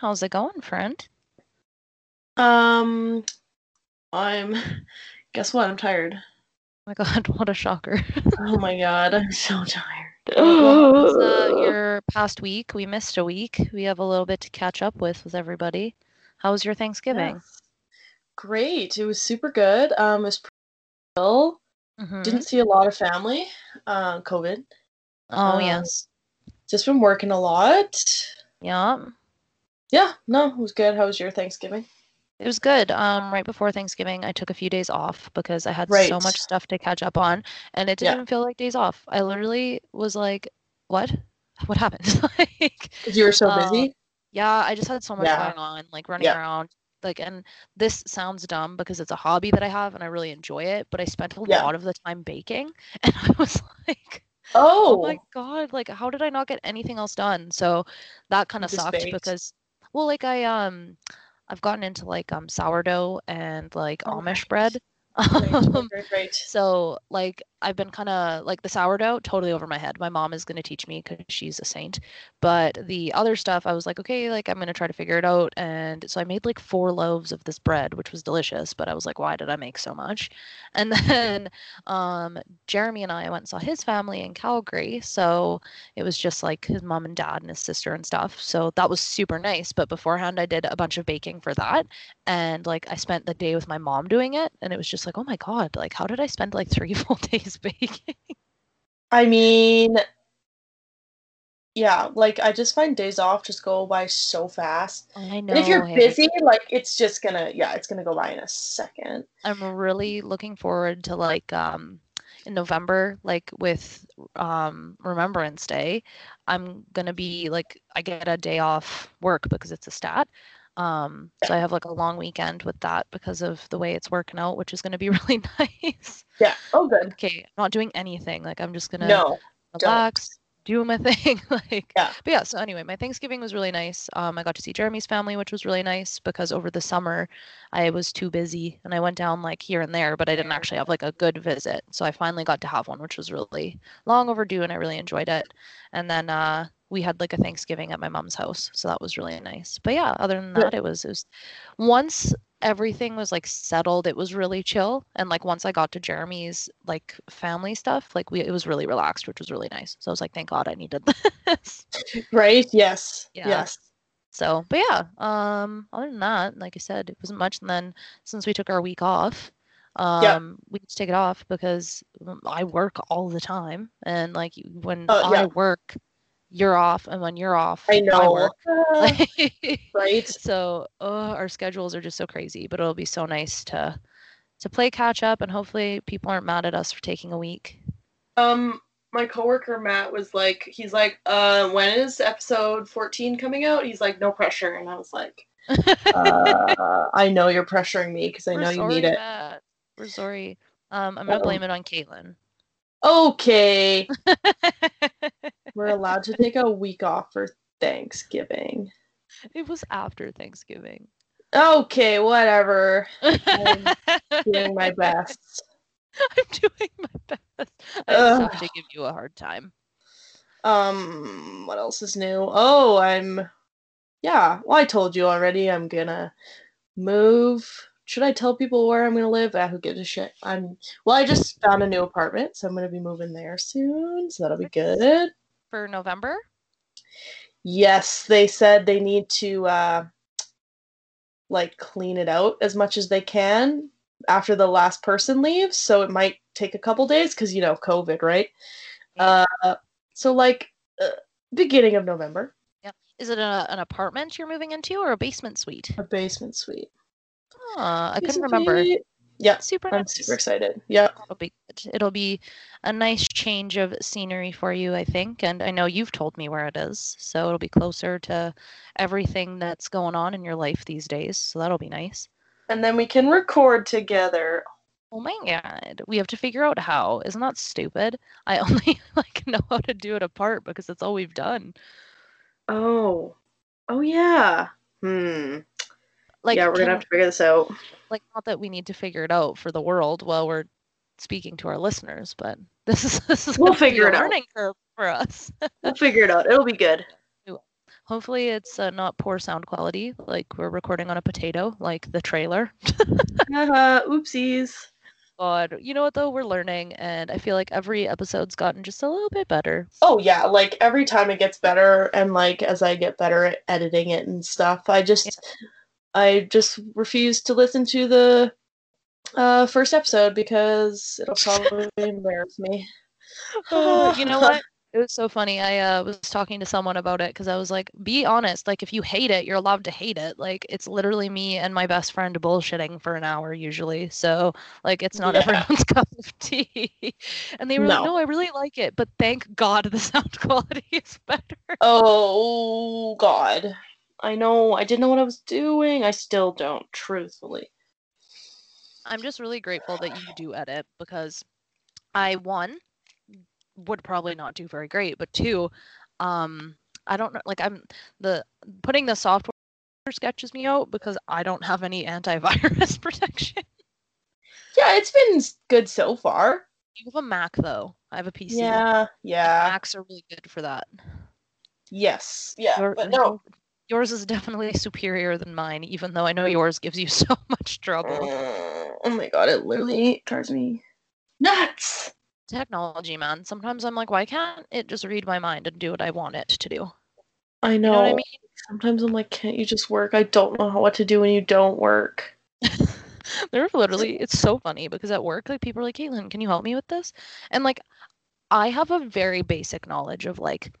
how's it going, friend? Guess what? I'm tired. Oh my god, what a shocker. Oh my god, I'm so tired. Well, how was your past week? We missed a week. We have a little bit to catch up with everybody. How was your Thanksgiving? Yes. Great. It was super good. It was pretty chill. Mm-hmm. Didn't see a lot of family. COVID. Oh, yes. Just been working a lot. Yeah. Yeah, no, it was good. How was your Thanksgiving? It was good. Right before Thanksgiving, I took a few days off because I had so much stuff to catch up on, and it didn't feel like days off. I literally was like, what? What happened? Like, you were so busy? Yeah, I just had so much going on, like running around. Like, and this sounds dumb because it's a hobby that I have and I really enjoy it, but I spent a lot of the time baking, and I was like, oh my god, like, how did I not get anything else done? So that kind of sucked because, well, like, I've gotten into, like, sourdough and, like, Amish bread. Great. So, like, I've been kind of, like, the sourdough, totally over my head. My mom is going to teach me because she's a saint. But the other stuff, I was like, okay, like, I'm going to try to figure it out. And so I made, like, 4 loaves of this bread, which was delicious. But I was like, why did I make so much? And then Jeremy and I went and saw his family in Calgary. So it was just, like, his mom and dad and his sister and stuff. So that was super nice. But beforehand, I did a bunch of baking for that. And, like, I spent the day with my mom doing it. And it was just like, oh, my God, like, how did I spend, like, 3 full days baking? I mean, yeah, like, I just find days off just go by so fast. I know. And if you're busy, like, it's just gonna, it's gonna go by in a second. I'm really looking forward to, like, in November, like, with Remembrance Day, I'm gonna be, like, I get a day off work because it's a stat. So I have, like, a long weekend with that because of the way it's working out, which is going to be really nice. Yeah. Oh, good. Okay. I'm not doing anything. Like, I'm just going to relax, do my thing. Like, but yeah. So anyway, my Thanksgiving was really nice. I got to see Jeremy's family, which was really nice because over the summer I was too busy and I went down, like, here and there, but I didn't actually have, like, a good visit. So I finally got to have one, which was really long overdue, and I really enjoyed it. And then, we had, like, a Thanksgiving at my mom's house. So that was really nice. But yeah, other than that, it was once everything was, like, settled, it was really chill. And, like, once I got to Jeremy's, like, family stuff, like, it was really relaxed, which was really nice. So I was like, thank God I needed this. Right. Yes. Yeah. Yes. So, but yeah, other than that, like I said, it wasn't much. And then since we took our week off, we just take it off because I work all the time. And, like, when I work, you're off, and when you're off, I know. I work. Right. So our schedules are just so crazy, but it'll be so nice to play catch up, and hopefully people aren't mad at us for taking a week. My coworker Matt was like, he's like, when is episode 14 coming out? He's like, no pressure, and I was like, I know you're pressuring me because I know you need it. Matt. We're sorry. I'm gonna blame it on Caitlin. Okay. We're allowed to take a week off for Thanksgiving. It was after Thanksgiving. Okay, whatever. I'm doing my best. I just have to give you a hard time. What else is new? Oh, well, I told you already. I'm gonna move. Should I tell people where I'm going to live? Who gives a shit? I just found a new apartment, so I'm going to be moving there soon, so that'll be good. For November? Yes, they said they need to, clean it out as much as they can after the last person leaves, so it might take a couple days, because, you know, COVID, right? Beginning of November. Yeah. Is it an apartment you're moving into, or a basement suite? A basement suite. I couldn't remember. Yeah, I'm super excited. Yeah, it'll be good. It'll be a nice change of scenery for you, I think. And I know you've told me where it is, so it'll be closer to everything that's going on in your life these days. So that'll be nice. And then we can record together. Oh my god, we have to figure out how. Isn't that stupid? I only know how to do it apart because it's all we've done. Oh yeah. We're going to have to figure this out. Like, not that we need to figure it out for the world while we're speaking to our listeners, but this is we'll figure it out. Learning curve for us. We'll figure it out. It'll be good. Hopefully it's not poor sound quality, like we're recording on a potato, like the trailer. Oopsies. God, you know what though? We're learning, and I feel like every episode's gotten just a little bit better. Oh yeah, like every time it gets better, and like as I get better at editing it and stuff, I just refuse to listen to the first episode because it'll probably embarrass me. You know what? It was so funny. I was talking to someone about it because I was like, be honest. Like, if you hate it, you're allowed to hate it. Like, it's literally me and my best friend bullshitting for an hour usually. So, like, it's not everyone's cup of tea. And they were like, no, I really like it. But thank God the sound quality is better. Oh, God. I know. I didn't know what I was doing. I still don't, truthfully. I'm just really grateful that you do edit because I, one, would probably not do very great, but two, I don't know, like putting the software sketches me out because I don't have any antivirus protection. Yeah, it's been good so far. You have a Mac though. I have a PC. Yeah. Macs are really good for that. Yes. Yeah. Yours is definitely superior than mine, even though I know yours gives you so much trouble. Oh my God, it literally drives me nuts. Technology, man. Sometimes I'm like, why can't it just read my mind and do what I want it to do? I know. You know what I mean? Sometimes I'm like, can't you just work? I don't know what to do when you don't work. They're literally, it's so funny because at work, like people are like, Caitlin, can you help me with this? And like, I have a very basic knowledge of like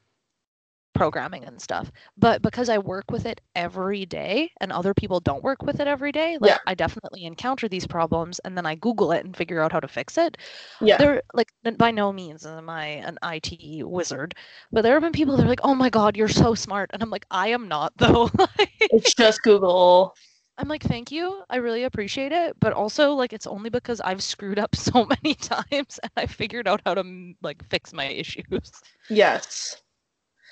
programming and stuff, but because I work with it every day and other people don't work with it every day, like I definitely encounter these problems and then I Google it and figure out how to fix it. Yeah, they're like, by no means am I an IT wizard, but there have been people that are like, oh my God, you're so smart, and I'm like, I am not though. It's just Google. I'm like, thank you, I really appreciate it, but also like it's only because I've screwed up so many times and I figured out how to like fix my issues. Yes.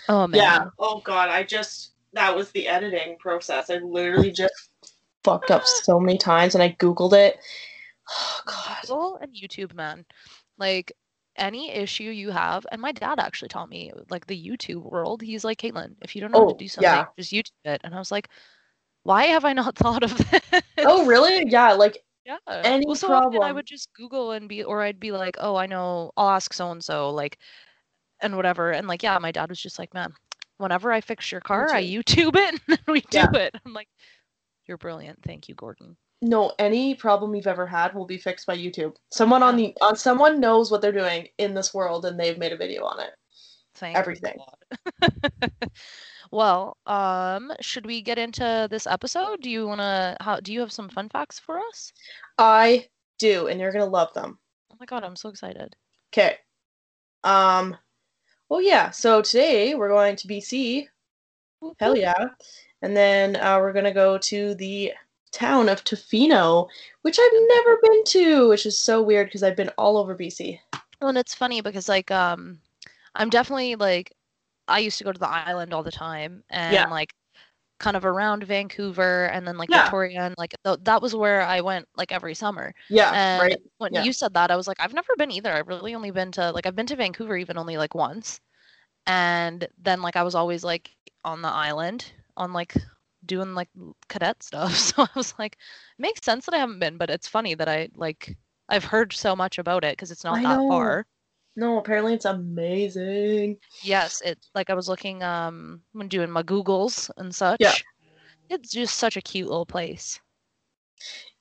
Oh man. Yeah. Oh God. That was the editing process. I literally just fucked up so many times, and I Googled it. Oh God. Google and YouTube, man. Like any issue you have, and my dad actually taught me like the YouTube world. He's like, Caitlin, if you don't know how to do something, just YouTube it. And I was like, why have I not thought of this? Oh really? Yeah. Like. Yeah. Any well, so problem. I would just Google or I'd be like, oh, I know. I'll ask so and so. Like. And whatever, and like, yeah, my dad was just like, man, whenever I fix your car, I YouTube it, and then we do it. I'm like, you're brilliant, thank you, Gordon. No, any problem you've ever had will be fixed by YouTube. Someone someone knows what they're doing in this world, and they've made a video on it. Thank everything. God. Well, should we get into this episode? Do you wanna? Do you have some fun facts for us? I do, and you're gonna love them. Oh my God, I'm so excited. Okay. Well, yeah, so today we're going to BC, hell yeah, and then we're going to go to the town of Tofino, which I've never been to, which is so weird because I've been all over BC. Well, and it's funny because, like, I'm definitely, like, I used to go to the island all the time, and, like, kind of around Vancouver and then like Victoria, and like that was where I went like every summer. Yeah, and right. When you said that, I was like, I've never been either. I've really only been to like I've been to Vancouver even only like once, and then like I was always like on the island on like doing like cadet stuff. So I was like, it makes sense that I haven't been, but it's funny that I've heard so much about it because it's not that far. No, apparently it's amazing. Yes, it's like I was looking when doing my Googles and such. Yeah. It's just such a cute little place.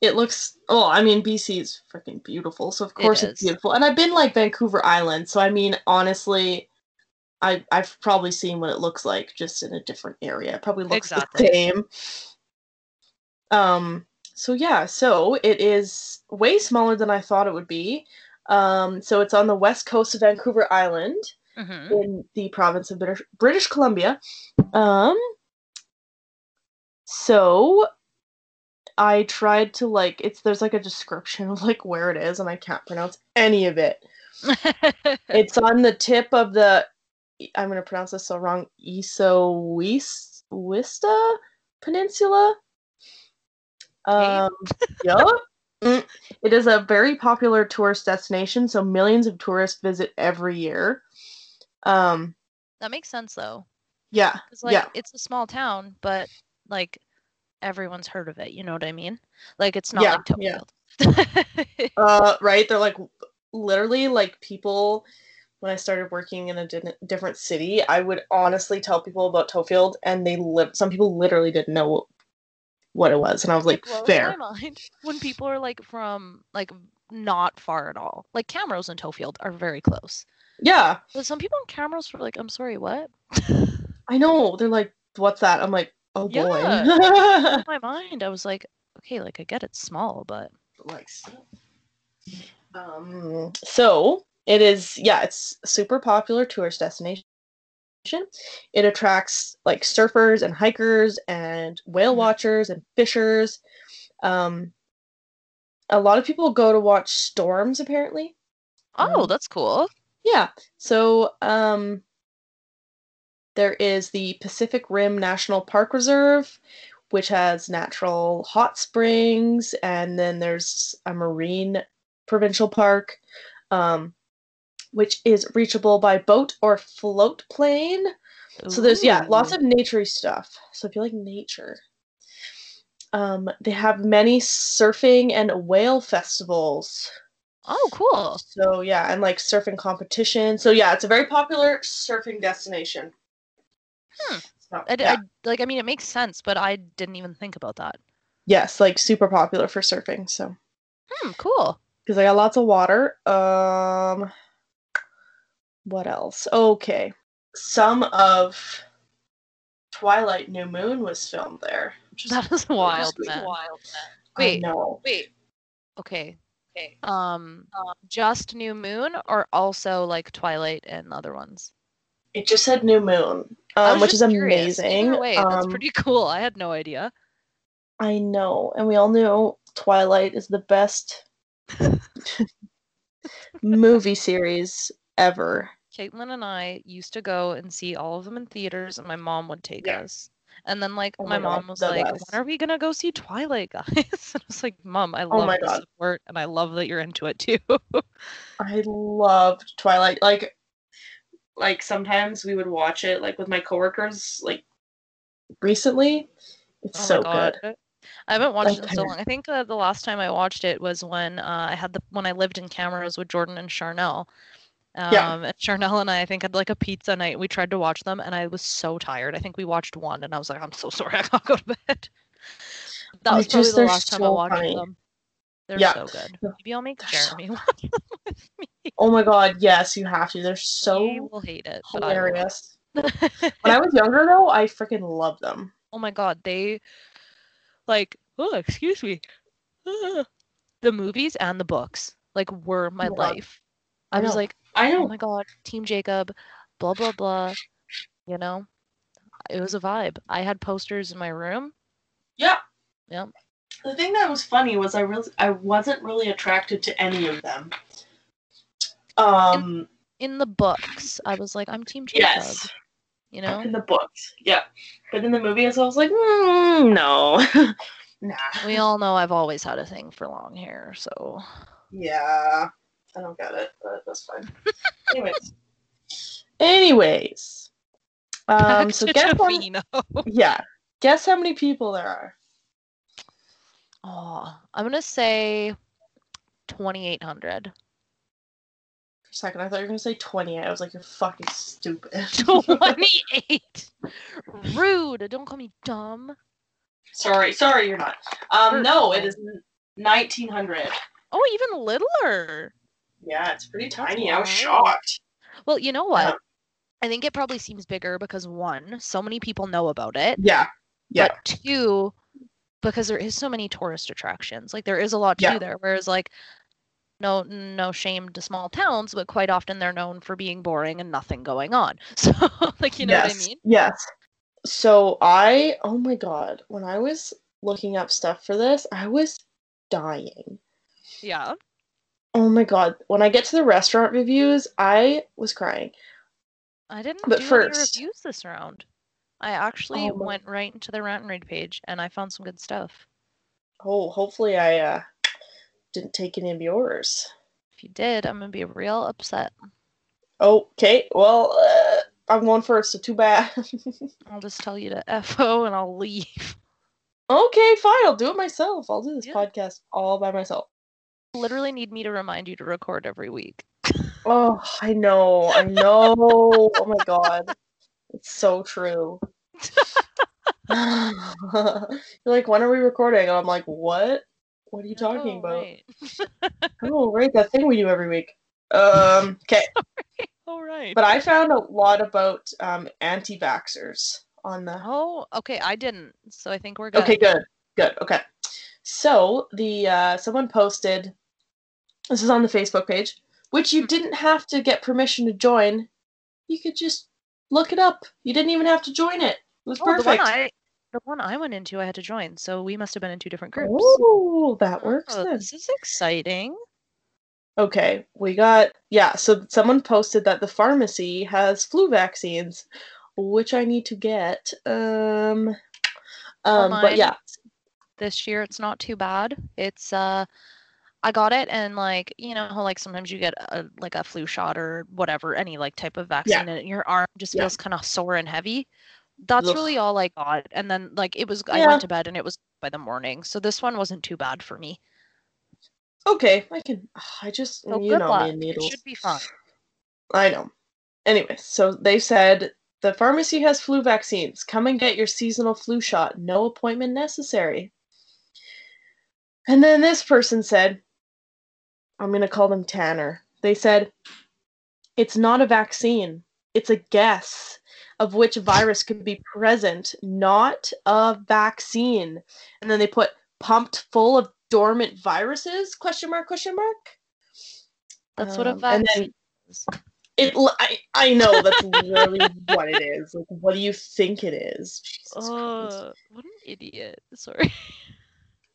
It looks I mean, BC is freaking beautiful, so of course it's beautiful. And I've been like Vancouver Island, so I mean honestly I've probably seen what it looks like just in a different area. It probably looks the same. So yeah, so it is way smaller than I thought it would be. So it's on the west coast of Vancouver Island in the province of British Columbia. So I tried to like, there's like a description of like where it is and I can't pronounce any of it. It's on the tip of the, I'm going to pronounce this so wrong, Isowista Peninsula. Yup. It is a very popular tourist destination, so millions of tourists visit every year. That makes sense, though. Yeah. It's like, yeah, it's a small town, but like everyone's heard of it. You know what I mean? Like, it's not like Tofield. Yeah. Right. They're like, literally, like, people, when I started working in a different city, I would honestly tell people about Tofield, and some people literally didn't know what it was. And I was like fair. My mind when people are like from like not far at all, like Camrose and Tofield are very close. Yeah. But some people in Camrose were like, I'm sorry, what? I know. They're like, what's that? I'm like, oh boy. Yeah. In my mind, I was like, okay, like I get it's small, but like, so it is, yeah, it's a super popular tourist destination. It attracts like surfers and hikers and whale watchers and fishers. A lot of people go to watch storms, apparently. Oh, that's cool. Yeah. So, there is the Pacific Rim National Park Reserve, which has natural hot springs, and then there's a marine provincial park, which is reachable by boat or float plane. Ooh. So there's, yeah, lots of naturey stuff. So if you like nature. They have many surfing and whale festivals. Oh, cool. So, yeah, and, like, surfing competition. So, yeah, it's a very popular surfing destination. Hmm. So, yeah. I mean, it makes sense, but I didn't even think about that. Yes, like, super popular for surfing, so. Hmm, cool. Because I got lots of water. What else? Okay. Some of Twilight New Moon was filmed there. That is wild, man. Wait. Okay. Just New Moon, or also like Twilight and other ones? It just said New Moon, which is amazing. Either way, that's pretty cool. I had no idea. I know, and we all know Twilight is the best movie series ever. Caitlin and I used to go and see all of them in theaters, and my mom would take us. And then, like, my mom was like, when are we going to go see Twilight, guys? And I was like, Mom, I love the support, and I love that you're into it, too. I loved Twilight. Like, sometimes we would watch it, like, with my coworkers, like, recently. It's so good. I haven't watched it in so long. I think the last time I watched it was when I lived in Camrose with Jordan and Charnelle. And Charnelle and I think had like a pizza night. We tried to watch them, and I was so tired. I think we watched one, and I was like, I'm so sorry, I can't go to bed. That was probably the last time I watched them. They're so good. Maybe I'll make Jeremy watch them with me. Oh my god, yes, you have to. They're so hilarious. When I was younger, though, I freaking loved them. Oh my god, they like, oh, excuse me, the movies and the books like were my life. I was like, I know. Oh my god, Team Jacob, blah blah blah. You know, it was a vibe. I had posters in my room. Yeah. Yeah. The thing that was funny was I wasn't really attracted to any of them. In the books, I was like, I'm Team Jacob. Yes. You know. In the books, yeah. But in the movies, I was like, no, nah. We all know I've always had a thing for long hair, so. Yeah. I don't get it, but that's fine. Anyways. So guess how many people there are. Oh, I'm going to say 2,800. For a second, I thought you were going to say 28. I was like, you're fucking stupid. 28? Rude. Don't call me dumb. Sorry, you're not. No, it is 1,900. Oh, even littler. Yeah, it's pretty tiny. I was shocked. Well, you know what? Yeah. I think it probably seems bigger because, one, so many people know about it. Yeah. But two, because there is so many tourist attractions. Like, there is a lot to do there. Whereas, like, no shame to small towns, but quite often they're known for being boring and nothing going on. So, like, you know what I mean? Yes. So oh my god, when I was looking up stuff for this, I was dying. Yeah. Oh my god! When I get to the restaurant reviews, I was crying. I didn't do any reviews this round. I actually went right into the rant and read page, and I found some good stuff. Oh, hopefully I didn't take any of yours. If you did, I'm gonna be real upset. Okay. Well, I'm going first, so too bad. I'll just tell you to F-O and I'll leave. Okay, fine. I'll do it myself. I'll do this podcast all by myself. Literally need me to remind you to record every week. Oh, I know. I know. Oh, my God. It's so true. You're like, when are we recording? And I'm like, what? What are you talking about? Right. Oh, right. That thing we do every week. Okay. All right. But I found a lot about anti-vaxxers on the... Oh, okay. I didn't. So I think we're good. Okay, good. Good. Okay. So the someone posted, this is on the Facebook page, which you didn't have to get permission to join. You could just look it up. You didn't even have to join it. It was perfect. The one I went into, I had to join. So we must have been in two different groups. Oh, that works then. This is exciting. Okay, we got... Yeah, so someone posted that the pharmacy has flu vaccines, which I need to get. But yeah. This year, it's not too bad. It's, I got it, and, like, you know, like, sometimes you get, a flu shot or whatever, any, like, type of vaccine, and your arm just feels kind of sore and heavy. That's really all I got. And then, like, it was... I went to bed, and it was by the morning. So this one wasn't too bad for me. Okay, I can. I just, so you know, luck. Me and needles. It should be fine. I know. Anyway, so they said the pharmacy has flu vaccines. Come and get your seasonal flu shot. No appointment necessary. And then this person said, I'm going to call them Tanner. They said, it's not a vaccine. It's a guess of which virus could be present, not a vaccine. And then they put pumped full of dormant viruses? Question mark. That's what a vaccine is. I know that's really what it is. Like, what do you think it is? What an idiot. Sorry.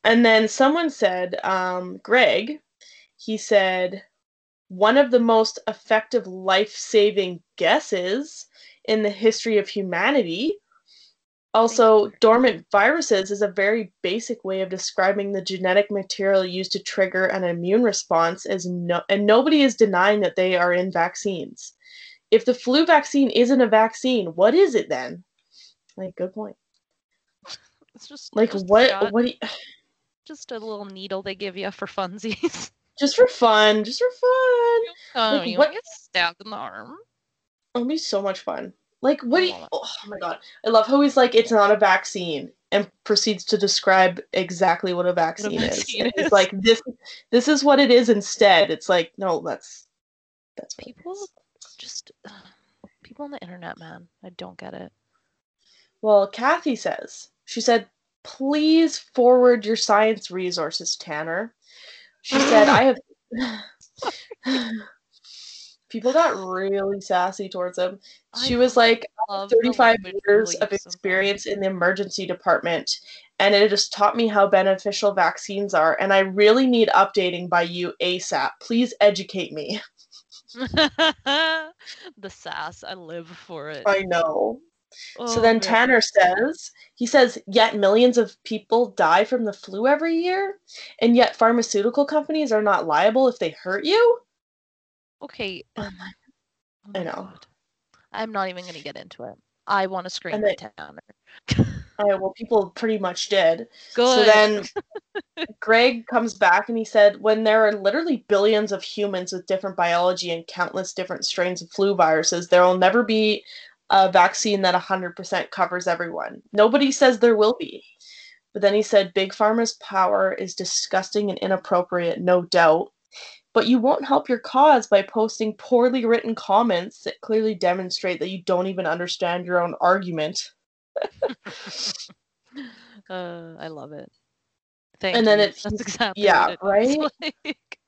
And then someone said, Greg, he said, one of the most effective life-saving guesses in the history of humanity. Also, dormant viruses is a very basic way of describing the genetic material used to trigger an immune response, and nobody is denying that they are in vaccines. If the flu vaccine isn't a vaccine, what is it then? Like, good point. It's just like, just what do you... Just a little needle they give you for funsies. Just for fun. Like, you want to get stabbed in the arm? It'll be so much fun. Like, what do you... Oh, my God. I love how he's like, it's not a vaccine, and proceeds to describe exactly what a vaccine is. It's like, this is what it is instead. It's like, no, that's people... Just... people on the internet, man. I don't get it. Well, Kathy says... She said, please forward your science resources, Tanner. She said, I have... People got really sassy towards him. She was like, 35 years of experience in the emergency department, and it just taught me how beneficial vaccines are, and I really need updating by you ASAP. Please educate me. The sass. I live for it. I know. So then Tanner says, yet millions of people die from the flu every year, and yet pharmaceutical companies are not liable if they hurt you? Okay, I know. God. I'm not even going to get into it. I want to scream at Tanner. Well, people pretty much did. Good. So then Greg comes back and he said, when there are literally billions of humans with different biology and countless different strains of flu viruses, there will never be a vaccine that 100% covers everyone. Nobody says there will be. But then he said, Big Pharma's power is disgusting and inappropriate, no doubt. But you won't help your cause by posting poorly written comments that clearly demonstrate that you don't even understand your own argument. I love it. Thank you. Then it's exactly right. Like...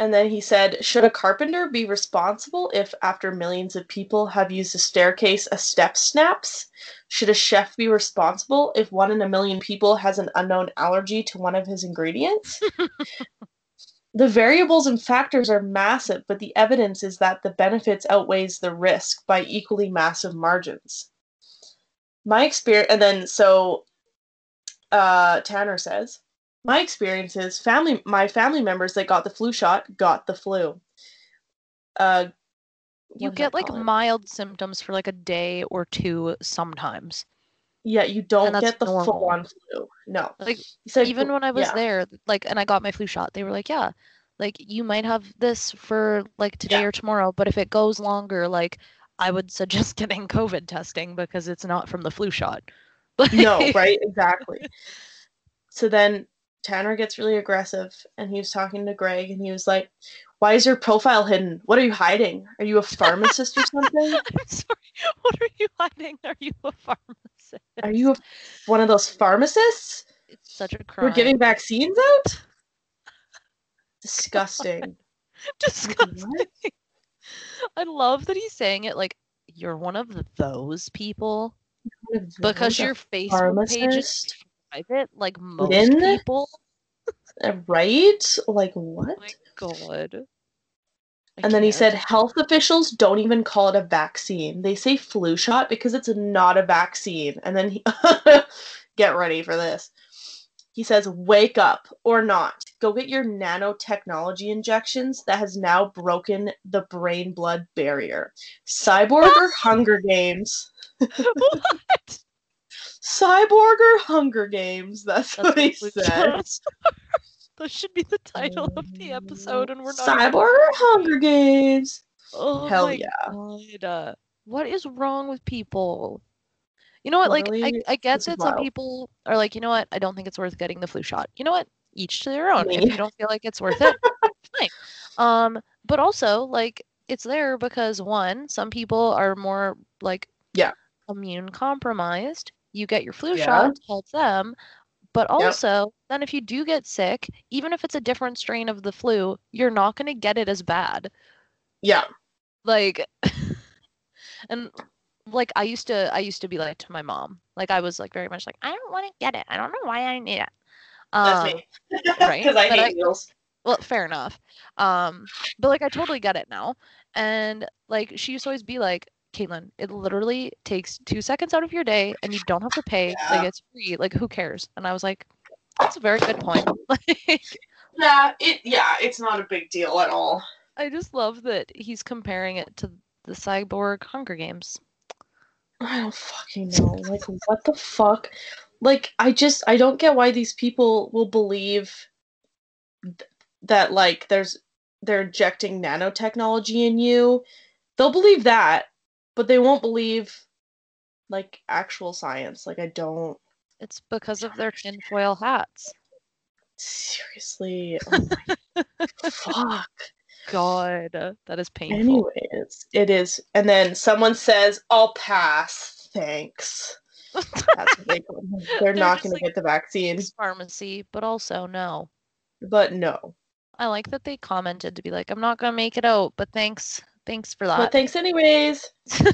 And then he said, should a carpenter be responsible if, after millions of people have used a staircase, a step snaps? Should a chef be responsible if 1 in a million people has an unknown allergy to one of his ingredients? The variables and factors are massive, but the evidence is that the benefits outweighs the risk by equally massive margins. My experience, and then so Tanner says, my experience is my family members that got the flu shot got the flu. You get like mild symptoms for like a day or two sometimes. Yeah, you don't get the full-on flu. No. Like, even when I was there, like, and I got my flu shot, they were like, yeah, like, you might have this for like today or tomorrow, but if it goes longer, like, I would suggest getting COVID testing because it's not from the flu shot. Like... No, right? Exactly. So then Tanner gets really aggressive, and he was talking to Greg, and he was like, why is your profile hidden? What are you hiding? Are you a pharmacist or something? I'm sorry. What are you hiding? Are you a pharmacist? Are you one of those pharmacists? It's such a crime. We're giving vaccines out? Disgusting. Disgusting. What? I love that he's saying it like, you're one of those people. Because your Facebook page is private, like most people. Right? Like, what? Oh my God. And then he said, health officials don't even call it a vaccine. They say flu shot because it's not a vaccine. And then he, get ready for this. He says, wake up or not. Go get your nanotechnology injections that has now broken the brain-blood barrier. Cyborg or Hunger Games? What? Cyborg or Hunger Games? That's what he said. That should be the title of the episode, and we're not. Cyborg or Hunger Games? Oh, hell yeah. God. What is wrong with people? You know what? Really, like, I get that some people are like, you know what? I don't think it's worth getting the flu shot. You know what? Each to their own. If you don't feel like it's worth it, fine. But also, like, it's there because, one, some people are more, like, immune compromised. You get your flu shot to help them. But also, then if you do get sick, even if it's a different strain of the flu, you're not going to get it as bad. Yeah. Like, and, like, I used to be like to my mom. Like, I was, like, very much like, I don't want to get it. I don't know why I need it. That's me. Right? Because I hate meals. Well, fair enough. But, like, I totally get it now. And, like, she used to always be like, Caitlin, it literally takes 2 seconds out of your day and you don't have to pay. Yeah. Like, it's free. Like, who cares? And I was like, that's a very good point. Like, it's not a big deal at all. I just love that he's comparing it to the cyborg Hunger Games. I don't fucking know. Like, what the fuck? Like, I don't get why these people will believe that, like, they're injecting nanotechnology in you. They'll believe that. But they won't believe, like, actual science. Like, I don't... It's because of their tinfoil hats. Seriously. Oh my... Fuck. God. That is painful. Anyways, it is. And then someone says, I'll pass. Thanks. That's what they're not going like, to get the vaccine. Pharmacy, but also no. But no. I like that they commented to be like, I'm not going to make it out, but thanks. Thanks for that. But thanks anyways. So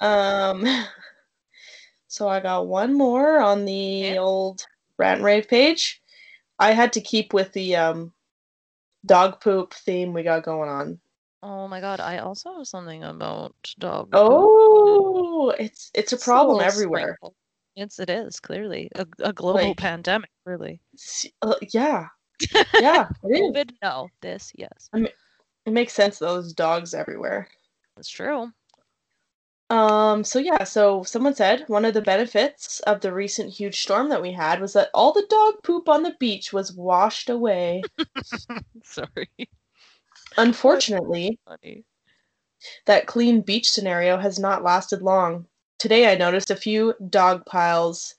I got one more on the old rant and rave page. I had to keep with the dog poop theme we got going on. Oh my God, I also have something about dog poop. It's a problem everywhere. Yes, it is, clearly. A global pandemic, really. Yeah. Yeah, it is. COVID, no. This, yes. I mean, it makes sense, though. There's dogs everywhere. That's true. So someone said one of the benefits of the recent huge storm that we had was that all the dog poop on the beach was washed away. Sorry. Unfortunately, that clean beach scenario has not lasted long. Today I noticed a few dog poo piles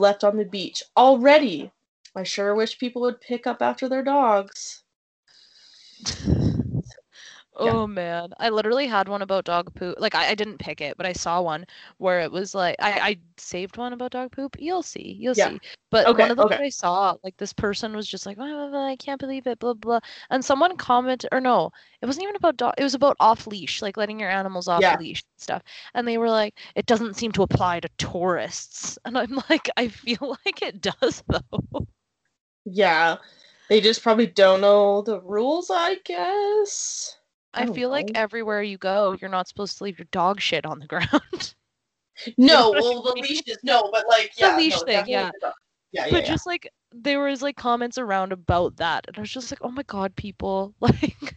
left on the beach already. I sure wish people would pick up after their dogs. Oh man, I literally had one about dog poop. Like I didn't pick it, but I saw one where it was like I saved one about dog poop. You'll see. But one of the ones I saw, like this person was just like, blah, blah, blah, I can't believe it, blah blah. And someone commented, or no, it wasn't even about dog. It was about off leash, like letting your animals off leash and stuff. And they were like, it doesn't seem to apply to tourists. And I'm like, I feel like it does though. Yeah. They just probably don't know the rules, I guess. I feel like everywhere you go, you're not supposed to leave your dog shit on the ground. No, you know the leashes, no, but like, yeah. The leash thing, yeah. But just like, there was like comments around about that. And I was just like, oh my God, people. Like,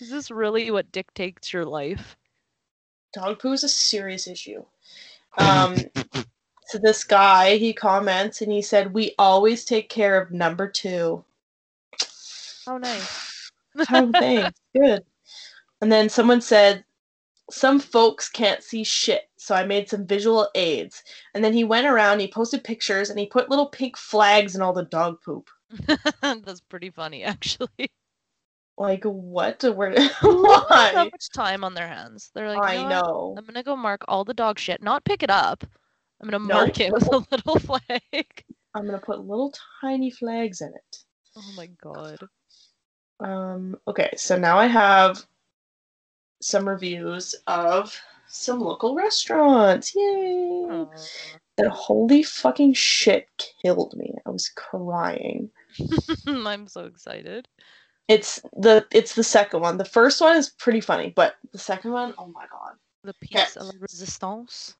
Is this really what dictates your life? Dog poo is a serious issue. So this guy, he comments and he said, "We always take care of number two." Oh, nice. Thanks. Good. And then someone said, "Some folks can't see shit, so I made some visual aids." And then he went around, he posted pictures, and he put little pink flags in all the dog poop. That's pretty funny, actually. Like, what? Where? Why? So much time on their hands. They're like, I know. I'm gonna go mark all the dog shit. Not pick it up. I'm gonna mark it with a little flag. I'm gonna put little tiny flags in it. Oh my god. Okay, so now I have some reviews of some local restaurants. Yay! Aww. That holy fucking shit killed me. I was crying. I'm so excited. It's the second one. The first one is pretty funny, but the second one, oh my god. The piece of resistance.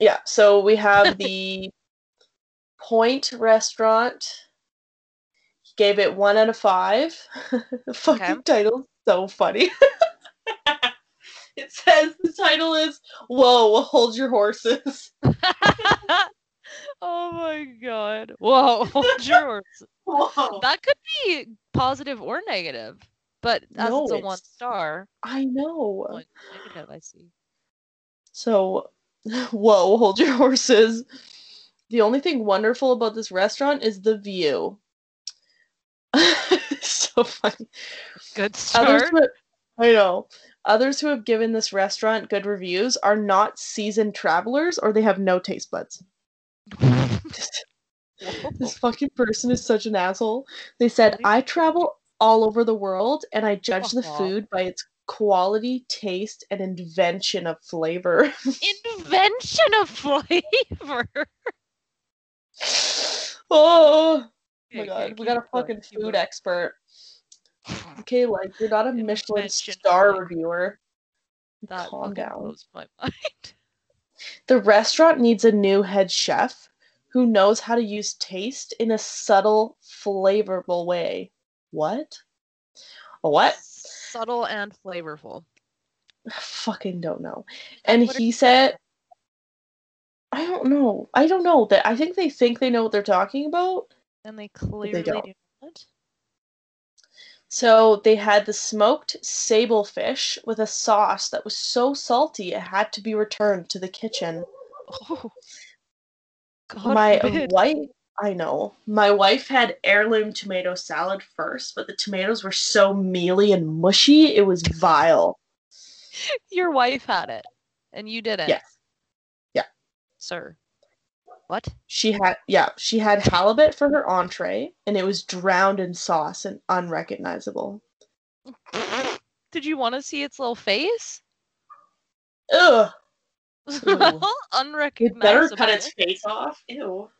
Yeah, so we have the Point restaurant. He gave it 1 out of 5. The fucking title's so funny. It says, the title is, "Whoa, hold your horses." Oh my god. Whoa, hold your horses. Whoa. That could be positive or negative, but it's a 1 star. I know. One negative, I see. So, whoa, hold your horses. The only thing wonderful about this restaurant is the view. So funny. Good start. I know. Others who have given this restaurant good reviews are not seasoned travelers, or they have no taste buds. This fucking person is such an asshole. They said, "I travel all over the world, and I judge the food by its quality, taste, and invention of flavor." Invention of flavor? Oh my god. We got a fucking food expert. Okay, like, you're not a Michelin star reviewer. That calm down. Blows my mind. The restaurant needs a new head chef who knows how to use taste in a subtle, flavorful way. What? Subtle and flavorful. I fucking don't know. And he said, I don't know. I think they know what they're talking about. And they clearly do not. So they had the smoked sable fish with a sauce that was so salty it had to be returned to the kitchen. Oh, God. My wife had heirloom tomato salad first, but the tomatoes were so mealy and mushy, it was vile. Your wife had it, and you didn't. Yes. Yeah. Sir. What? She had halibut for her entree, and it was drowned in sauce and unrecognizable. Did you want to see its little face? Ugh. Well, unrecognizable. You better cut its face off. Ew.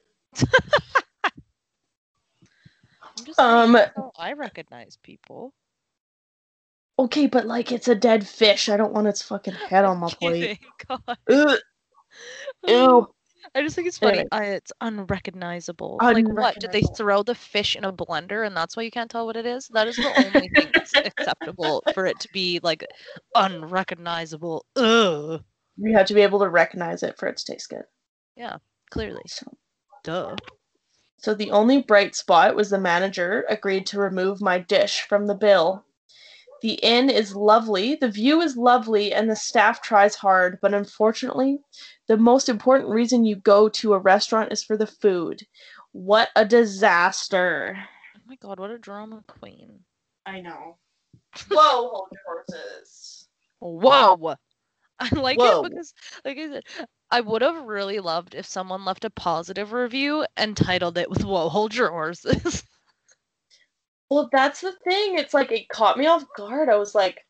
I'm just I recognize people. Okay, but like, it's a dead fish. I don't want its fucking head on my plate. God. Ugh. Ew. I just think it's funny. It's unrecognizable. Like, what? Did they throw the fish in a blender and that's why you can't tell what it is? That is the only thing that's acceptable for it to be, like, unrecognizable. Ugh. You have to be able to recognize it for it to taste good. Yeah, clearly. Duh. So the only bright spot was the manager agreed to remove my dish from the bill. The inn is lovely, the view is lovely, and the staff tries hard, but unfortunately, the most important reason you go to a restaurant is for the food. What a disaster. Oh my god, what a drama queen. I know. Whoa, hold your horses. Whoa. I like it because, like I said, I would have really loved if someone left a positive review and titled it with, "Whoa, hold your horses." Well, that's the thing. It's like, it caught me off guard. I was like,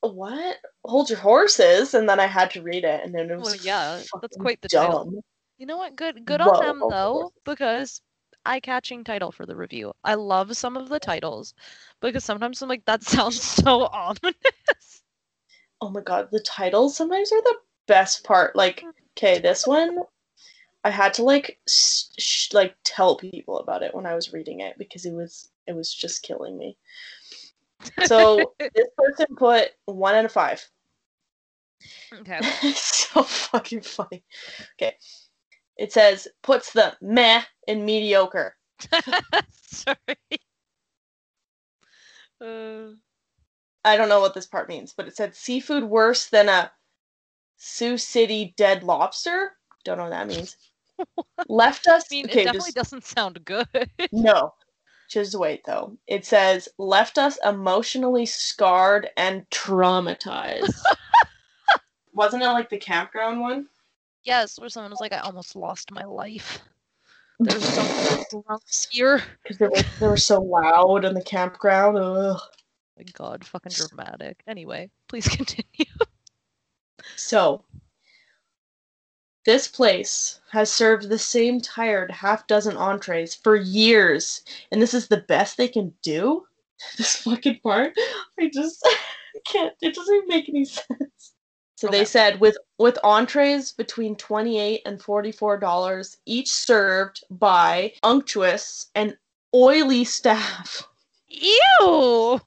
what? Hold your horses? And then I had to read it. And then it was that's quite the dumb title. You know what? Good on them, though, because eye-catching title for the review. I love some of the titles because sometimes I'm like, that sounds so ominous. Oh, my God. The titles sometimes are the best part. Like, okay, this one, I had to tell people about it when I was reading it because it was just killing me. So this person put 1 out of 5. Okay. So fucking funny. Okay. It says, puts the meh in mediocre. Sorry. I don't know what this part means, but it said seafood worse than a Sioux City dead lobster. Don't know what that means. Left us. I mean, okay, it definitely doesn't sound good. No. Just wait, though. It says, left us emotionally scarred and traumatized. Wasn't it like the campground one? Yes, where someone was like, I almost lost my life. There's something else here. Because they were so loud in the campground. Ugh. My God, fucking dramatic. Anyway, please continue. So, this place has served the same tired half-dozen entrees for years, and this is the best they can do? This fucking part? I just can't. It doesn't even make any sense. So okay. They said, with entrees between $28 and $44, each served by unctuous and oily staff. Ew!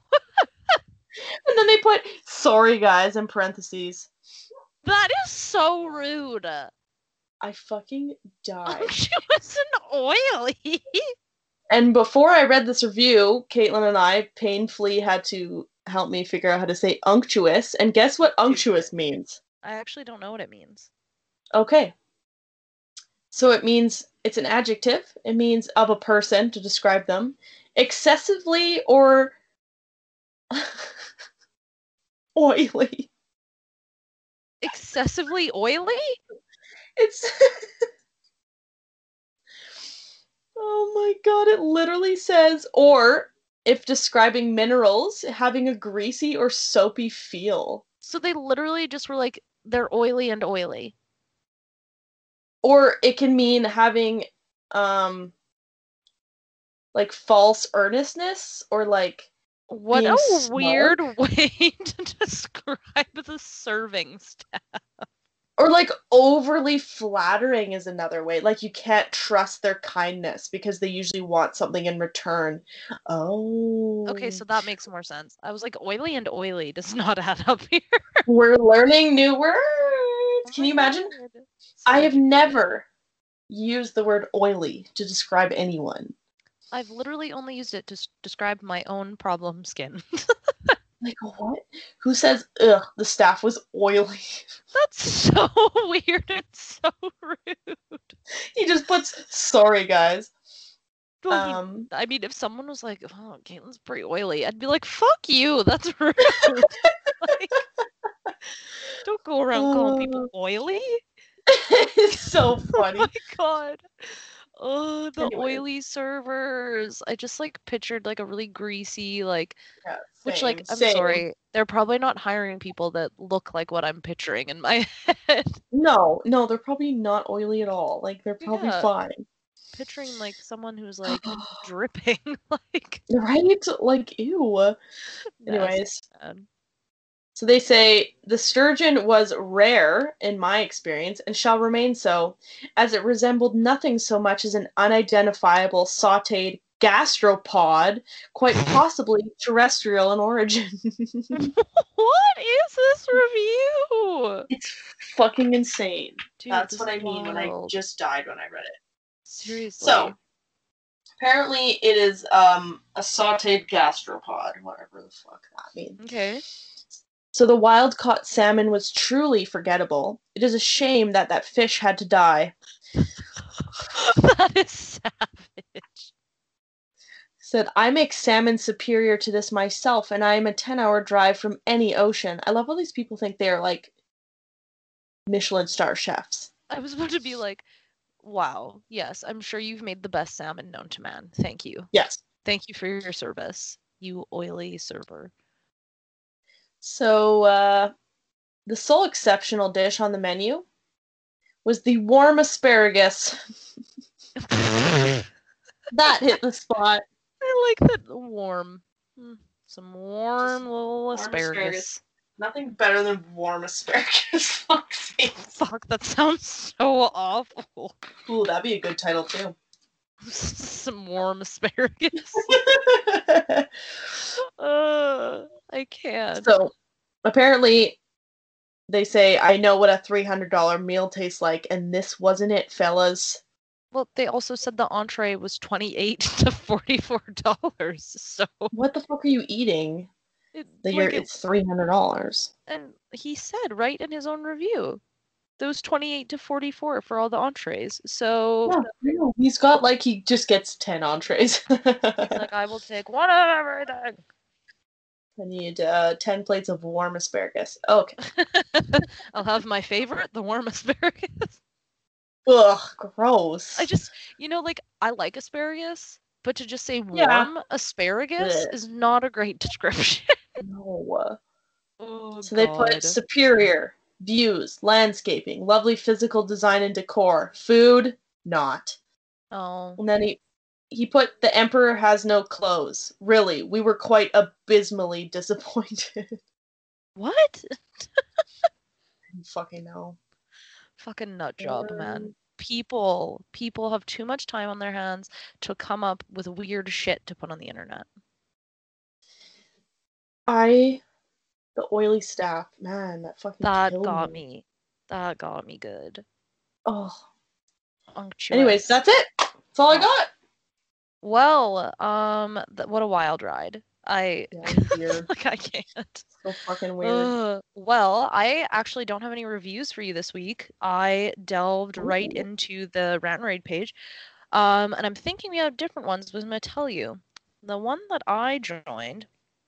And then they put, sorry guys, in parentheses. That is so rude. I fucking died. She wasn't oily. And before I read this review, Caitlin and I painfully had to help me figure out how to say unctuous. And guess what unctuous means? I actually don't know what it means. Okay. So it means, it's an adjective. It means of a person to describe them. Excessively or oily. Excessively oily? It's oh my God, it literally says, or if describing minerals, having a greasy or soapy feel. So they literally just were like, they're oily and oily. Or it can mean having like false earnestness or like what a smoked. Weird way to describe the serving staff. Or like overly flattering is another way. Like you can't trust their kindness because they usually want something in return. Oh. Okay, so that makes more sense. I was like, oily and oily does not add up here. We're learning new words. Can you imagine? I have never used the word oily to describe anyone. I've literally only used it to describe my own problem skin. Like, what? Who says, ugh, the staff was oily? That's so weird and so rude. He just puts, sorry, guys. Well, I mean, if someone was like, oh, Caitlin's pretty oily, I'd be like, fuck you, that's rude. Like, don't go around calling people oily. It's so funny. Oh, my God. Oh, the anyway. Oily servers. I just, like, pictured, like, a really greasy, like... Yeah, same, which, like, I'm same. Sorry. They're probably not hiring people that look like what I'm picturing in my head. No, they're probably not oily at all. Like, they're probably fine. Picturing, like, someone who's, like, dripping. Like... Right? Like, ew. Anyways. So they say, the sturgeon was rare, in my experience, and shall remain so, as it resembled nothing so much as an unidentifiable sautéed gastropod, quite possibly terrestrial in origin. What is this review? It's fucking insane. Dude, that's what I mean when I just died when I read it. Seriously. So, apparently it is a sautéed gastropod, whatever the fuck that means. Okay. So the wild-caught salmon was truly forgettable. It is a shame that fish had to die. That is savage. Said, I make salmon superior to this myself, and I am a 10-hour drive from any ocean. I love how these people think they are, like, Michelin star chefs. I was about to be like, wow, yes, I'm sure you've made the best salmon known to man. Thank you. Yes. Thank you for your service, you oily server. So, the sole exceptional dish on the menu was the warm asparagus. That hit the spot. I like that warm. Some warm little asparagus. Nothing better than warm asparagus. Fuck, that sounds so awful. Ooh, that'd be a good title, too. some warm asparagus. I can't. So apparently they say, I know what a $300 meal tastes like, and this wasn't it, fellas. Well, they also said the entree was $28 to $44. So what the fuck are you eating? It's $300. And he said right in his own review, those $28 to $44 for all the entrees. So yeah, he's got like he just gets 10 entrees. He's like, I will take one of everything. I need 10 plates of warm asparagus. Oh, okay. I'll have my favorite, the warm asparagus. Ugh, gross. I just, like, I like asparagus, but to just say warm asparagus is not a great description. No. Oh, so God. They put superior views, landscaping, lovely physical design and decor, food, not. Oh. And then he put, the emperor has no clothes. Really, we were quite abysmally disappointed. What? I fucking know. Fucking nut job, man. People have too much time on their hands to come up with weird shit to put on the internet. The oily staff, man, that fucking That got me. That got me good. Oh. Unctuous. Anyways, that's it. That's all I got. Well, what a wild ride. I can't. So fucking weird. Well, I actually don't have any reviews for you this week. I delved right into the rant and raid page, and I'm thinking we have different ones. But I'm gonna tell you, the one that I joined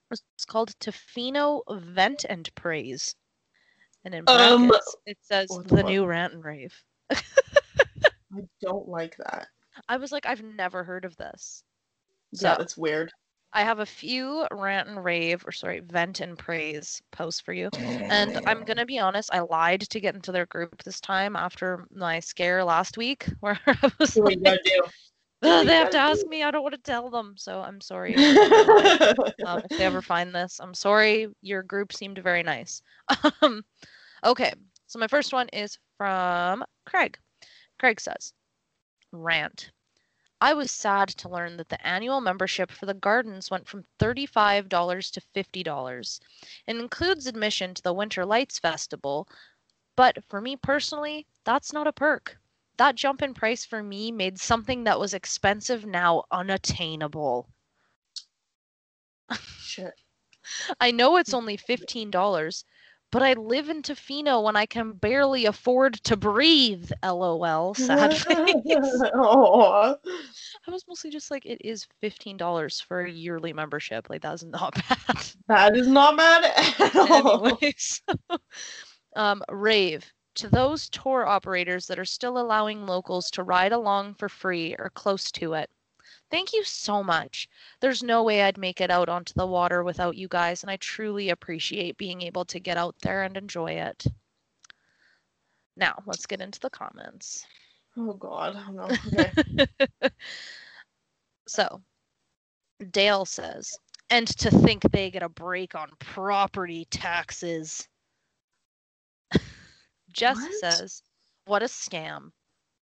was called Tofino Vent and Praise, and in brackets it says the new rant and rave. I don't like that. I was like, I've never heard of this. Yeah, so, it's weird. I have a few vent and praise posts for you. And I'm going to be honest, I lied to get into their group this time after my scare last week where I was like, they have to ask me. I don't want to tell them. So I'm sorry. If they ever find this, I'm sorry. Your group seemed very nice. Okay. So my first one is from Craig. Craig says, rant. I was sad to learn that the annual membership for the gardens went from $35 to $50. It includes admission to the Winter Lights Festival, but for me personally, that's not a perk. That jump in price for me made something that was expensive now unattainable. Shit. I know it's only $15, but I live in Tofino when I can barely afford to breathe, LOL, sad face. Aww. I was mostly just like, it is $15 for a yearly membership. Like, that is not bad. That is not bad at all. Anyways, rave. To those tour operators that are still allowing locals to ride along for free or close to it. Thank you so much. There's no way I'd make it out onto the water without you guys, and I truly appreciate being able to get out there and enjoy it. Now, let's get into the comments. Oh, God. No. Okay. So, Dale says, and to think they get a break on property taxes. Jess says, what a scam.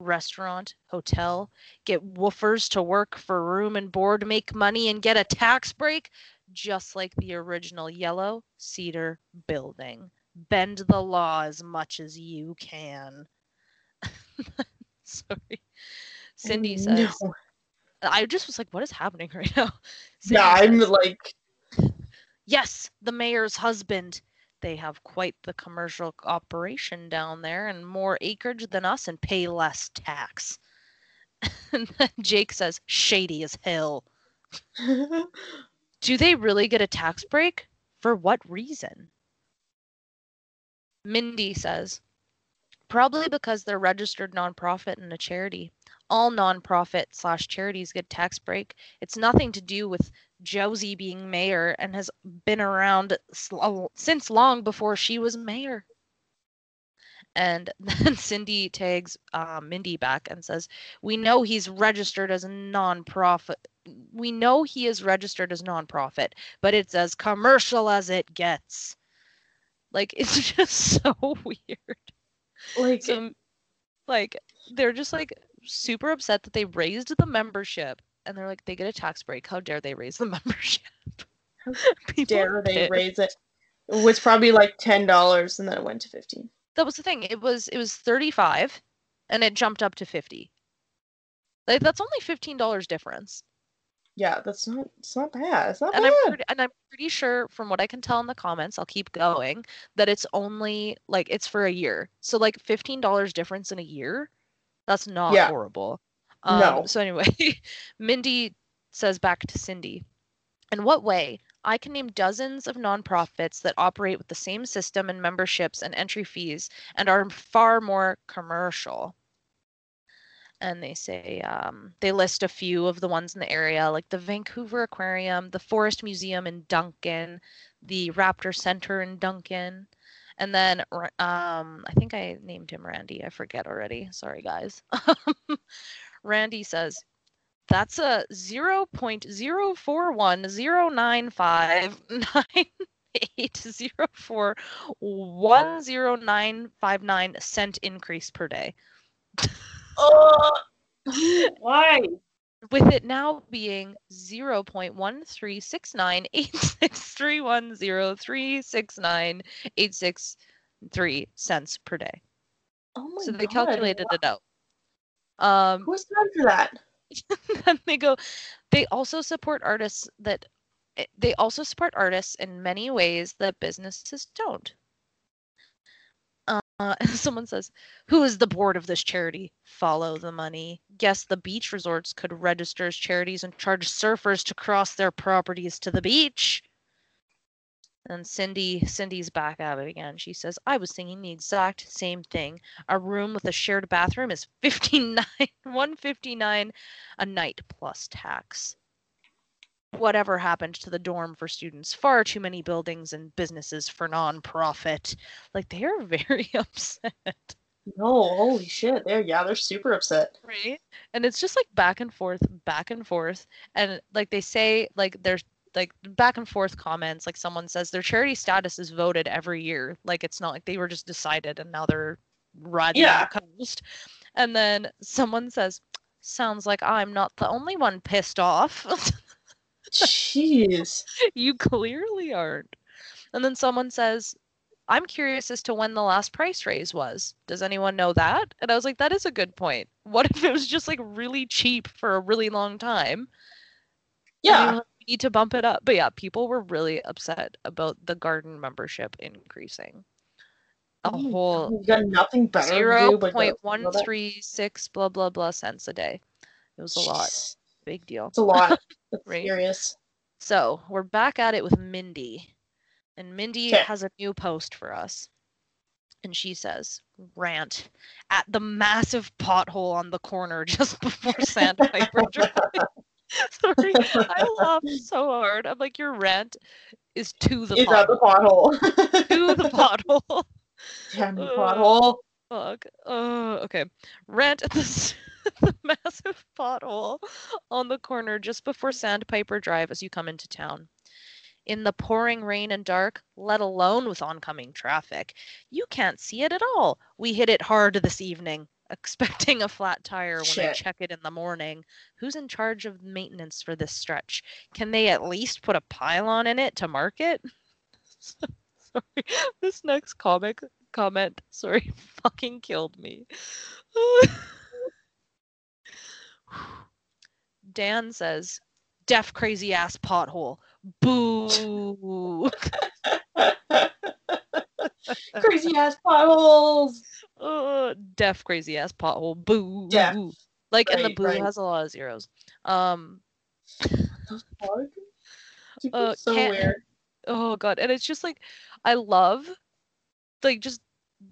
Restaurant, hotel, get woofers to work for room and board, make money, and get a tax break, just like the original Yellow Cedar building. Bend the law as much as you can. Sorry. Cindy says, no. I just was like, what is happening right now? Cindy says, like... Yes, the mayor's husband. They have quite the commercial operation down there and more acreage than us and pay less tax. And then Jake says, shady as hell. Do they really get a tax break? For what reason? Mindy says, probably because they're registered nonprofit and a charity. All nonprofit/charities get tax break. It's nothing to do with Josie being mayor and has been around since long before she was mayor. And then Cindy tags Mindy back and says, we know he is registered as nonprofit, but it's as commercial as it gets. Like, it's just so weird. Like, they're just like super upset that they raised the membership. And they're like, they get a tax break. How dare they raise the membership? Dare they raise it? It was probably like $10 and then it went to 15. That was the thing. It was 35 and it jumped up to 50. Like, that's only $15 difference. Yeah, it's not bad. It's not bad. I'm pretty sure, from what I can tell in the comments, I'll keep going, that it's only, like, it's for a year. So, like, $15 difference in a year? That's not horrible. No. So, anyway, Mindy says back to Cindy, in what way? I can name dozens of nonprofits that operate with the same system and memberships and entry fees and are far more commercial. And they say, they list a few of the ones in the area, like the Vancouver Aquarium, the Forest Museum in Duncan, the Raptor Center in Duncan. And then I think I named him Randy. I forget already. Sorry, guys. Randy says, that's a 0.0410959804109959 cent increase per day. Oh, why? With it now being 0.13698631036986 cents per day. Oh my god! So they calculated it out. Who's done for that? And they go. They also support artists in many ways that businesses don't. Someone says, who is the board of this charity? Follow the money. Guess the beach resorts could register as charities and charge surfers to cross their properties to the beach. And Cindy's back at it again. She says, I was thinking the exact same thing. A room with a shared bathroom is $159 a night plus tax. Whatever happened to the dorm for students? Far too many buildings and businesses for non-profit. Like, they are very upset. No, holy shit. They're super upset. Right? And it's just, like, back and forth. And, like, they say, like, there's, like, back and forth comments. Like, someone says their charity status is voted every year. Like, it's not like they were just decided and now they're riding the coast. And then someone says, sounds like I'm not the only one pissed off. Jeez. You clearly aren't. And then someone says, I'm curious as to when the last price raise was. Does anyone know that? And I was like, that is a good point. What if it was just, like, really cheap for a really long time? Yeah. And we need to bump it up. But yeah, people were really upset about the garden membership increasing. You've got nothing better. 0.136 blah blah blah cents a day. It was a lot. Big deal. It's a lot. Right? Serious. So we're back at it with Mindy, and Mindy has a new post for us, and she says, rant at the massive pothole on the corner just before Sandpiper Drive. Sorry, I laughed so hard. I'm like, your rant is to the pothole. To the pothole. Damn pothole. Fuck. Okay. Rant at the massive pothole on the corner just before Sandpiper Drive as you come into town. In the pouring rain and dark, let alone with oncoming traffic, you can't see it at all. We hit it hard this evening, expecting a flat tire when I check it in the morning. Who's in charge of maintenance for this stretch? Can they at least put a pylon in it to mark it? Sorry, this next comment, sorry, fucking killed me. Dan says, deaf crazy ass pothole. Boo. Crazy ass potholes. Deaf crazy ass pothole. Boo. Deaf. Like, right, and the boo has a lot of zeros. So weird. Oh god. And it's just like, I love, like, just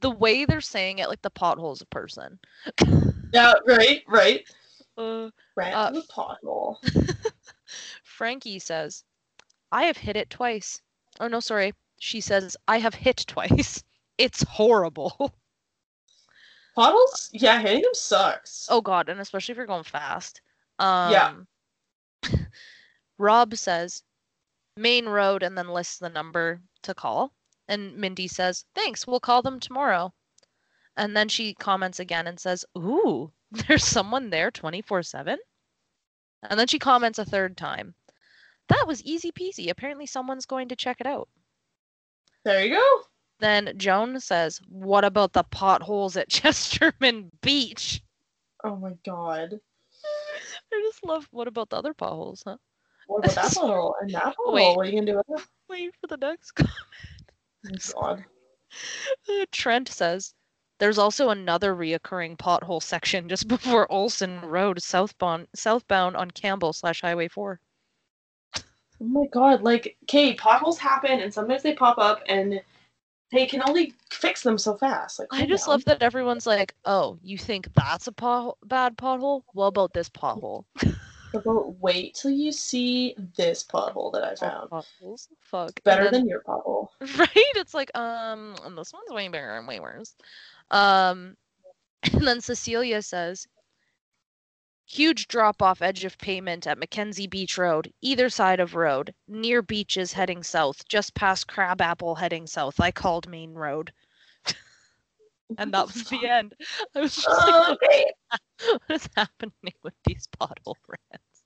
the way they're saying it, like the pothole's a person. Yeah, right. The pothole. Frankie says, I have hit it twice. Oh, no, sorry. She says, I have hit twice. It's horrible. Potholes? Yeah, hitting them sucks. Oh, God, and especially if you're going fast. Rob says, main road, and then lists the number to call. And Mindy says, thanks, we'll call them tomorrow. And then she comments again and says, ooh, there's someone there 24/7. And then she comments a third time. That was easy peasy. Apparently someone's going to check it out. There you go. Then Joan says, what about the potholes at Chesterman Beach? Oh my god. I just love, what about the other potholes, huh? What about that pothole and that pothole? Wait, what are you going to do with that? Wait for the next comment. Oh my god. Trent says, there's also another reoccurring pothole section just before Olsen Road, southbound on Campbell/Highway 4. Oh my god, like, okay, potholes happen and sometimes they pop up and they can only fix them so fast. Like, I just love that everyone's like, oh, you think that's a bad pothole? What about this pothole? But wait till you see this pothole that I found. Potholes? Fuck. It's better than your pothole. Right? It's like, and this one's way bigger and way worse. And then Cecilia says, huge drop-off edge of pavement at Mackenzie Beach Road, either side of road, near beaches heading south, just past Crabapple heading south. I called Main Road. And that was the end. I was just like, okay. What is happening with these pothole rants?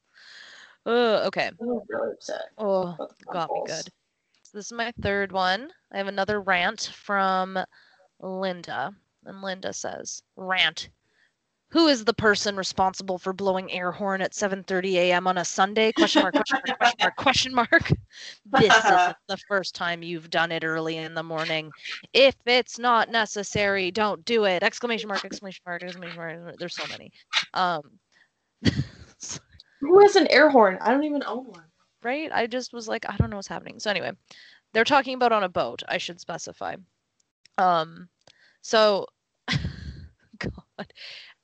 Okay. I'm really upset. Oh, got me good. So this is my third one. I have another rant from Linda. And Linda says, rant. Who is the person responsible for blowing air horn at 7:30 a.m. on a Sunday? Question mark. This isn't the first time you've done it early in the morning. If it's not necessary, don't do it! Exclamation mark. There's so many. Who has an air horn? I don't even own one. Right? I just was like, I don't know what's happening. So anyway, they're talking about on a boat. I should specify. So, God.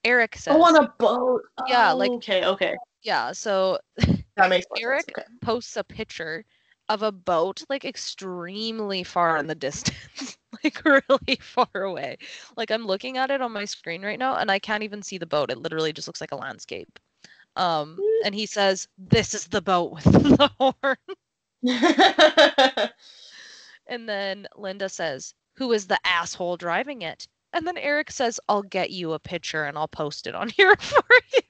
Eric says. Oh, on a boat. Yeah, oh, like. Okay. Yeah, so that makes Eric sense. Okay. Posts a picture of a boat, like, extremely far in the distance, like, really far away. Like, I'm looking at it on my screen right now, and I can't even see the boat. It literally just looks like a landscape. And he says, "This is the boat with the horn." And then Linda says, "Who is the asshole driving it?" And then Eric says, I'll get you a picture and I'll post it on here for you.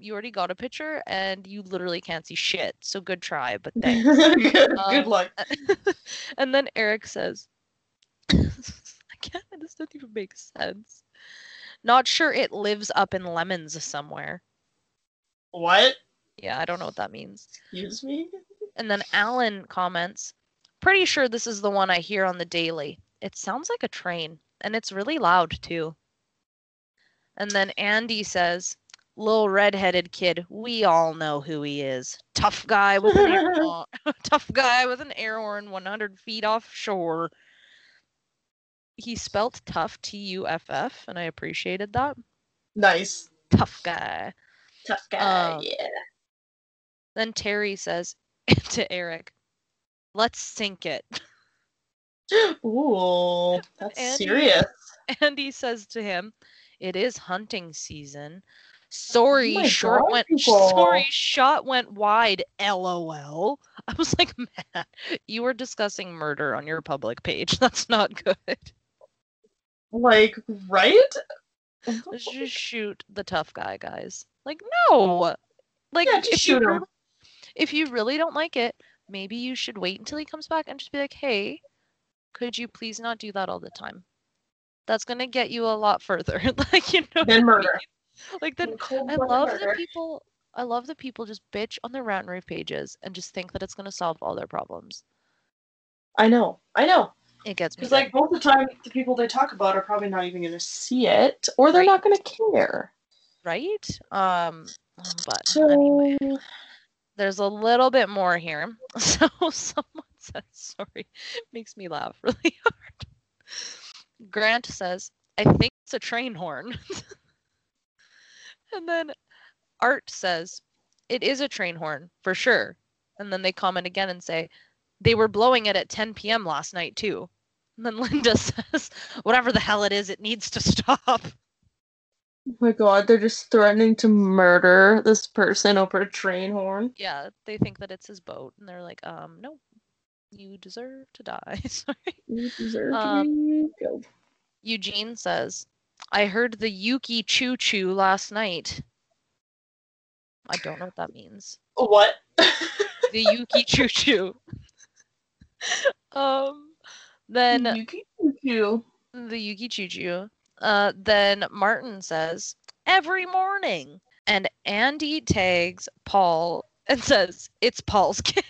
You already got a picture and you literally can't see shit. So good try, but thanks. Good luck. And then Eric says, this doesn't even make sense. Not sure it lives up in lemons somewhere. What? Yeah, I don't know what that means. Excuse me? And then Alan comments, pretty sure this is the one I hear on the daily. It sounds like a train. And it's really loud, too. And then Andy says, little redheaded kid, we all know who he is. Tough guy with an air horn 100 feet offshore. He spelt tough, T-U-F-F, and I appreciated that. Nice. Tough guy, yeah. Then Terry says to Eric, let's sink it. Ooh, that's serious. Andy says to him, it is hunting season. Sorry, shot went wide, LOL. I was like, Matt, you were discussing murder on your public page. That's not good. Like, right? Let's just shoot the tough guy, guys. Like, no. Like, yeah, just shoot him. If you really don't like it, maybe you should wait until he comes back and just be like, hey, could you please not do that all the time? That's going to get you a lot further. Like, you know. Then murder. I mean? Like, then I love that people just bitch on their rant and rave pages and just think that it's going to solve all their problems. I know. It gets me. Because, like, both the time the people they talk about are probably not even going to see it or they're not going to care. Right? But anyway, there's a little bit more here. So someone says, sorry, makes me laugh really hard. Grant says, I think it's a train horn. And then Art says, it is a train horn, for sure. And then they comment again and say, they were blowing it at 10 p.m. last night, too. And then Linda says, whatever the hell it is, it needs to stop. Oh my god, they're just threatening to murder this person over a train horn. Yeah, they think that it's his boat, and they're like, no. You deserve to die. Sorry. You deserve to be killed. Eugene says, I heard the Yuki Choo Choo last night. I don't know what that means. What? The Yuki Choo Choo. Then Yuki Choo Choo. The Yuki Choo Choo. Then Martin says, every morning. And Andy tags Paul and says, it's Paul's kid.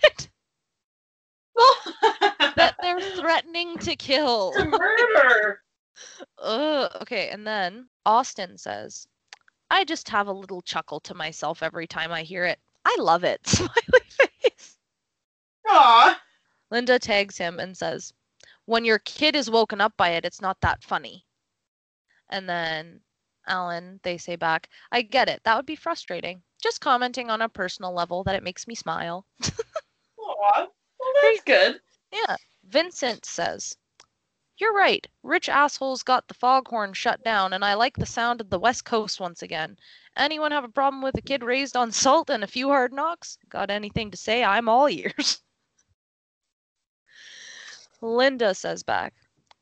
That they're threatening to kill. To murder. Okay, and then Austin says, I just have a little chuckle to myself every time I hear it. I love it. Smiley face. Aww. Linda tags him and says, when your kid is woken up by it, it's not that funny. And then Alan, they say back, I get it. That would be frustrating. Just commenting on a personal level that it makes me smile. Aww. Well, that's good. Yeah. Vincent says, you're right. Rich assholes got the foghorn shut down, and I like the sound of the West Coast once again. Anyone have a problem with a kid raised on salt and a few hard knocks? Got anything to say? I'm all ears. Linda says back,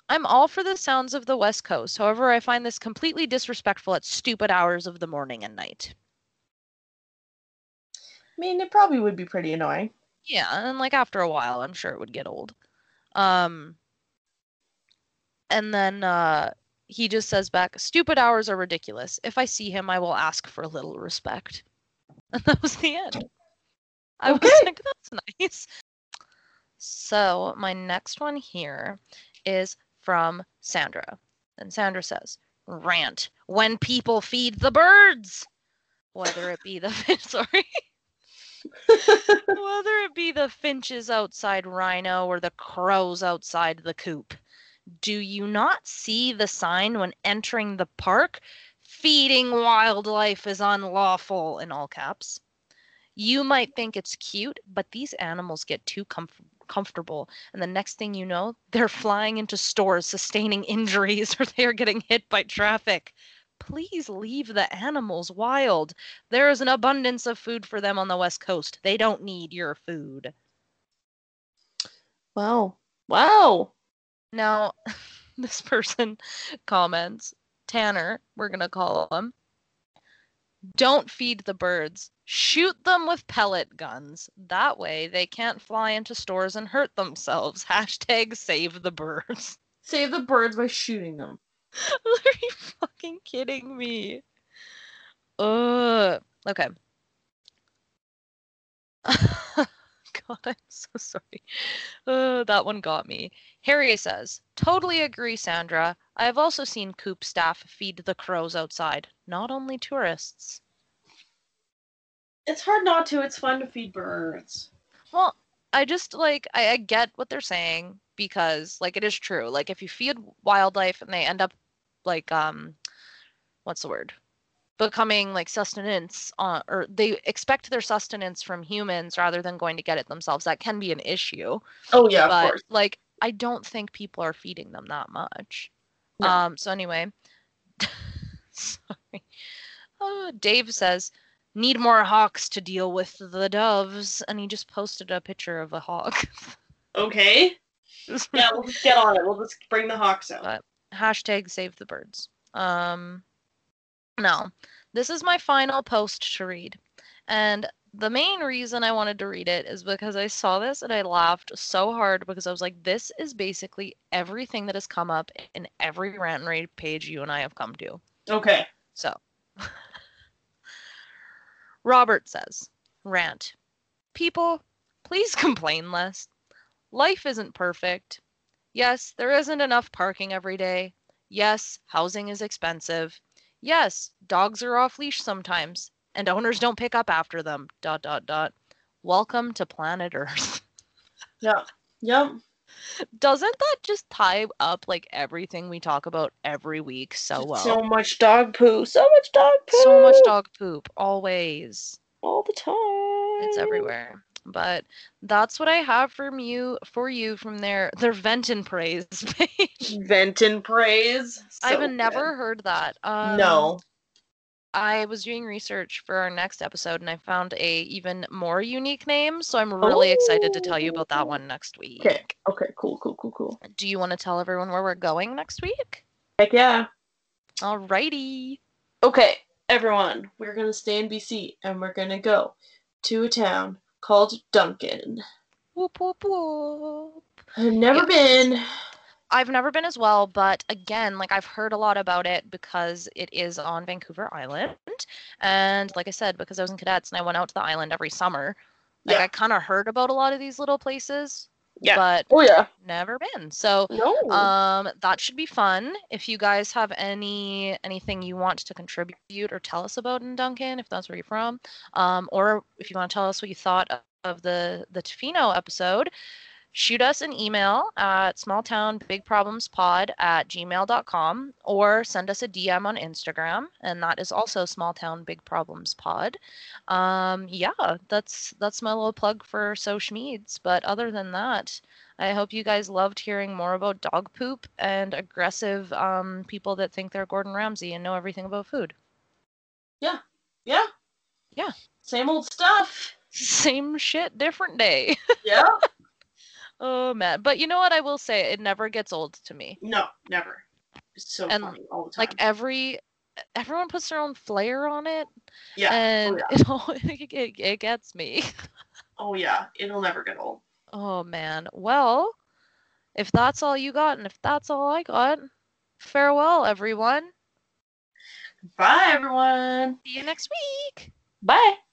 I'm all for the sounds of the West Coast. However, I find this completely disrespectful at stupid hours of the morning and night. I mean, it probably would be pretty annoying. Yeah, and like after a while, I'm sure it would get old. And then he just says back, stupid hours are ridiculous. If I see him, I will ask for a little respect. And that was the end. I was like, that's nice. So my next one here is from Sandra. And Sandra says, rant, when people feed the birds, whether it be the finches outside Rhino or the crows outside the coop. Do you not see the sign when entering the park? Feeding wildlife is unlawful, in all caps. You might think it's cute, but these animals get too comfortable. And the next thing you know, they're flying into stores, sustaining injuries, or they're getting hit by traffic. Please leave the animals wild. There is an abundance of food for them on the West Coast. They don't need your food. Wow. Wow. Now, this person comments, Tanner, we're going to call him, don't feed the birds. Shoot them with pellet guns. That way they can't fly into stores and hurt themselves. Hashtag save the birds. Save the birds by shooting them. Are you fucking kidding me? Okay. God, I'm so sorry. That one got me. Harry says, totally agree, Sandra. I have also seen coop staff feed the crows outside, not only tourists. It's hard not to. It's fun to feed birds. Well, I just, like, I get what they're saying because, like, it is true. Like, if you feed wildlife and they end up, like, what's the word? Becoming like sustenance or they expect their sustenance from humans rather than going to get it themselves. That can be an issue. Oh yeah, but, of course. Like, I don't think people are feeding them that much. No. So anyway, sorry. Dave says, need more hawks to deal with the doves. And he just posted a picture of a hawk. Okay. Yeah, we'll just get on it. We'll just bring the hawks out. Hashtag save the birds. Now, this is my final post to read, and the main reason I wanted to read it is because I saw this and I laughed so hard because I was like, this is basically everything that has come up in every rant and rave page you and I have come to. Okay. So, Robert says, rant. People, please complain less. Life isn't perfect. Yes, there isn't enough parking every day. Yes, housing is expensive. Yes, dogs are off-leash sometimes, and owners don't pick up after them, ... Welcome to planet Earth. Yeah. Yep. Doesn't that just tie up, like, everything we talk about every week so well? So much dog poo. So much dog poo. So much dog poop. Always. All the time. It's everywhere. But that's what I have from you from their Vent and Praise page. Vent and Praise. So I've never heard that. No. I was doing research for our next episode and I found a even more unique name, so I'm really excited to tell you about that one next week. Okay, cool. Do you want to tell everyone where we're going next week? Heck yeah. Alrighty. Okay, everyone, we're going to stay in BC and we're going to go to a town called Duncan. Whoop, whoop, whoop. I've never been. I've never been as well, but again, like, I've heard a lot about it because it is on Vancouver Island. And like I said, because I was in cadets and I went out to the island every summer, like, yeah, I kind of heard about a lot of these little places. Yeah. But never been. So that should be fun. If you guys have anything you want to contribute or tell us about in Duncan, if that's where you're from, or if you want to tell us what you thought of the Tofino episode, shoot us an email at smalltownbigproblemspod@gmail.com or send us a DM on Instagram, and that is also smalltownbigproblemspod. Yeah, that's my little plug for So Schmeeds. But other than that, I hope you guys loved hearing more about dog poop and aggressive people that think they're Gordon Ramsay and know everything about food. Yeah. Yeah. Yeah. Same old stuff. Same shit, different day. Yeah. Oh, man. But you know what I will say? It never gets old to me. No, never. It's so funny all the time. Like, everyone puts their own flair on it. Yeah. And it gets me. Oh, yeah. It'll never get old. Oh, man. Well, if that's all you got and if that's all I got, farewell, everyone. Bye, everyone. See you next week. Bye.